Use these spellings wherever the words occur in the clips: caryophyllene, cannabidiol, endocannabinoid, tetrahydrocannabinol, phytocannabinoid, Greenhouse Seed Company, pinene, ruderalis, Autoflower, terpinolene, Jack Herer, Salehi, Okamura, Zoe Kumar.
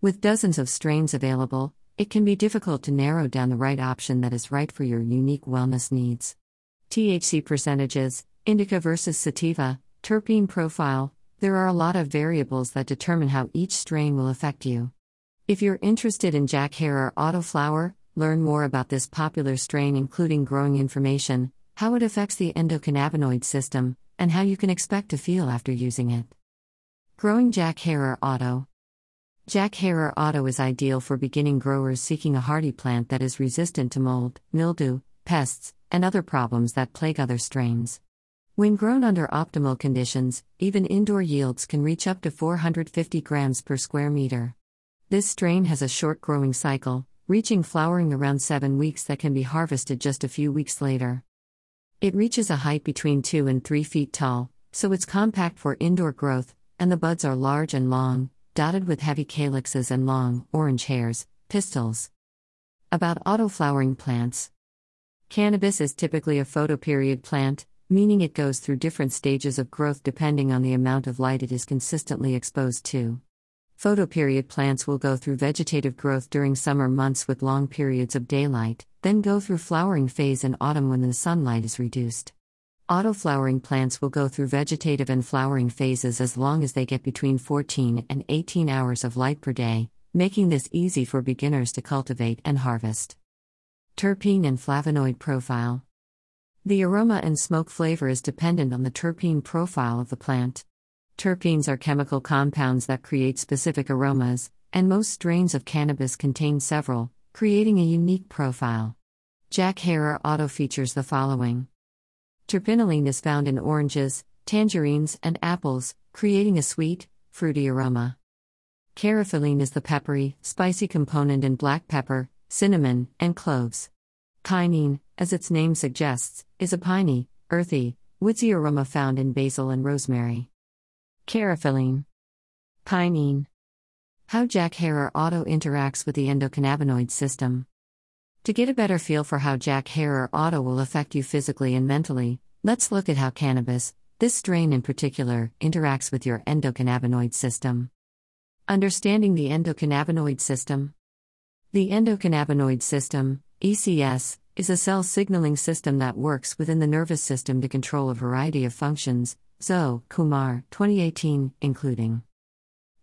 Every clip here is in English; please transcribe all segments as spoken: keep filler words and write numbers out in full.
With dozens of strains available, it can be difficult to narrow down the right option that is right for your unique wellness needs. T H C percentages, indica versus sativa, terpene profile, there are a lot of variables that determine how each strain will affect you. If you're interested in Jack Herer Autoflower, learn more about this popular strain including growing information, how it affects the endocannabinoid system, and how you can expect to feel after using it. Growing Jack Herer Auto. Jack Herer Auto is ideal for beginning growers seeking a hardy plant that is resistant to mold, mildew, pests, and other problems that plague other strains. When grown under optimal conditions, even indoor yields can reach up to four hundred fifty grams per square meter. This strain has a short growing cycle, reaching flowering around seven weeks, that can be harvested just a few weeks later. It reaches a height between two and three feet tall, so it's compact for indoor growth, and the buds are large and long, dotted with heavy calyxes and long, orange hairs, pistils. About autoflowering plants. Cannabis is typically a photoperiod plant, meaning it goes through different stages of growth depending on the amount of light it is consistently exposed to. Photoperiod plants will go through vegetative growth during summer months with long periods of daylight, then go through flowering phase in autumn when the sunlight is reduced. Autoflowering plants will go through vegetative and flowering phases as long as they get between fourteen and eighteen hours of light per day, making this easy for beginners to cultivate and harvest. Terpene and flavonoid profile. The aroma and smoke flavor is dependent on the terpene profile of the plant. Terpenes are chemical compounds that create specific aromas, and most strains of cannabis contain several, creating a unique profile. Jack Herer Auto features the following. Terpinolene is found in oranges, tangerines, and apples, creating a sweet, fruity aroma. Caryophyllene is the peppery, spicy component in black pepper, cinnamon, and cloves. Pinene, as its name suggests, is a piney, earthy, woodsy aroma found in basil and rosemary. Caryophyllene. Pinene. How Jack Herer Auto interacts with the endocannabinoid system. To get a better feel for how Jack Herer Auto will affect you physically and mentally, let's look at how cannabis, this strain in particular, interacts with your endocannabinoid system. Understanding the endocannabinoid system. The endocannabinoid system, E C S, is a cell signaling system that works within the nervous system to control a variety of functions, Zoe Kumar, twenty eighteen, including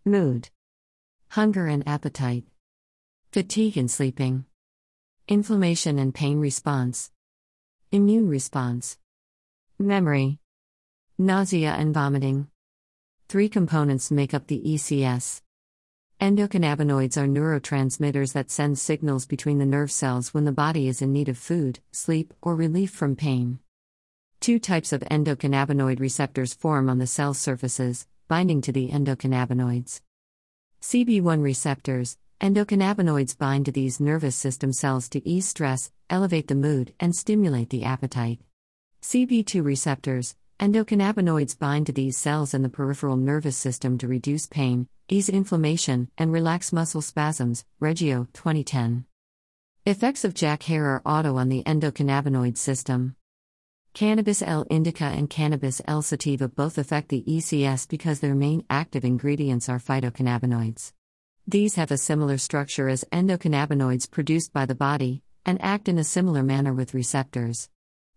mood, hunger and appetite, fatigue and sleeping, inflammation and pain response, immune response, memory, nausea and vomiting. Three components make up the E C S. Endocannabinoids are neurotransmitters that send signals between the nerve cells when the body is in need of food, sleep, or relief from pain. Two types of endocannabinoid receptors form on the cell surfaces, binding to the endocannabinoids. C B one receptors, endocannabinoids bind to these nervous system cells to ease stress, elevate the mood, and stimulate the appetite. C B two receptors, endocannabinoids bind to these cells in the peripheral nervous system to reduce pain, ease inflammation, and relax muscle spasms, Reggio, twenty ten. Effects of Jack Herer Auto on the endocannabinoid system. Cannabis L indica and cannabis L sativa both affect the E C S because their main active ingredients are phytocannabinoids. These have a similar structure as endocannabinoids produced by the body, and act in a similar manner with receptors.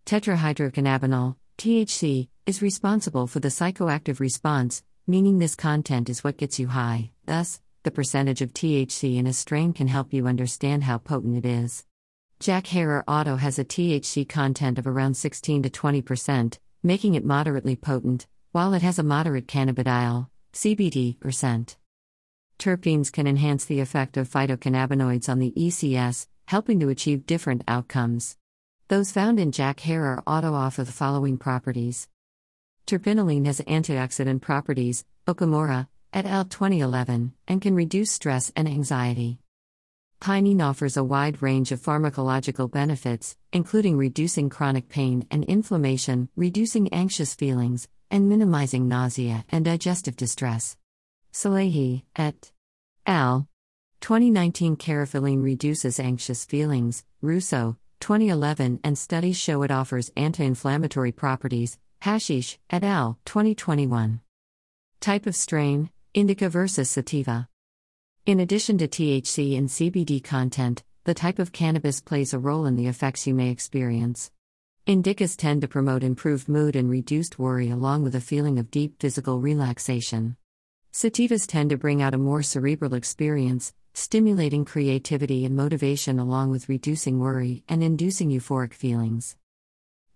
Tetrahydrocannabinol, T H C, is responsible for the psychoactive response, meaning this content is what gets you high. Thus, the percentage of T H C in a strain can help you understand how potent it is. Jack Herer Auto has a T H C content of around sixteen to twenty percent, making it moderately potent, while it has a moderate cannabidiol, C B D, percent. Terpenes can enhance the effect of phytocannabinoids on the E C S, helping to achieve different outcomes. Those found in Jack Herer Auto offer the following properties. Terpinolene has antioxidant properties, Okamura, et al. twenty eleven, and can reduce stress and anxiety. Pinene offers a wide range of pharmacological benefits, including reducing chronic pain and inflammation, reducing anxious feelings, and minimizing nausea and digestive distress. Salehi, et al. twenty nineteen. Caryophyllene reduces anxious feelings, Russo, twenty eleven, and studies show it offers anti-inflammatory properties, Hashish, et al. twenty twenty-one. Type of strain, indica versus sativa. In addition to T H C and C B D content, the type of cannabis plays a role in the effects you may experience. Indicas tend to promote improved mood and reduced worry along with a feeling of deep physical relaxation. Sativas tend to bring out a more cerebral experience, stimulating creativity and motivation along with reducing worry and inducing euphoric feelings.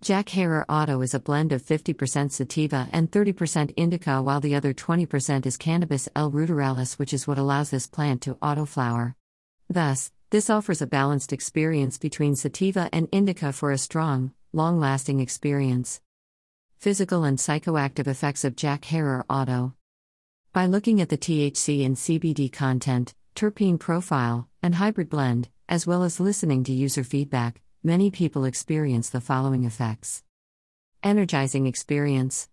Jack Herer Auto is a blend of fifty percent sativa and thirty percent indica, while the other twenty percent is Cannabis L. ruderalis, which is what allows this plant to autoflower. Thus, this offers a balanced experience between sativa and indica for a strong, long-lasting experience. Physical and psychoactive effects of Jack Herer Auto. By looking at the T H C and C B D content, terpene profile, and hybrid blend, as well as listening to user feedback, many people experience the following effects. Energizing experience.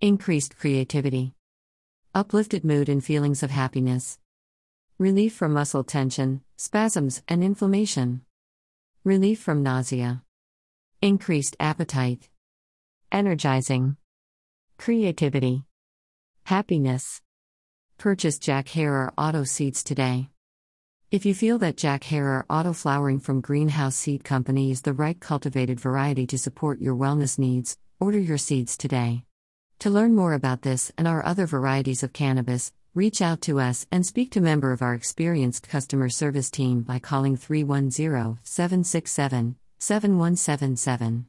Increased creativity. Uplifted mood and feelings of happiness. Relief from muscle tension, spasms, and inflammation. Relief from nausea. Increased appetite. Energizing. Creativity. Happiness. Purchase Jack Herer Auto Seeds today. If you feel that Jack Herer Auto Flowering from Greenhouse Seed Company is the right cultivated variety to support your wellness needs, order your seeds today. To learn more about this and our other varieties of cannabis, reach out to us and speak to a member of our experienced customer service team by calling three one zero, seven six seven, seven one seven seven.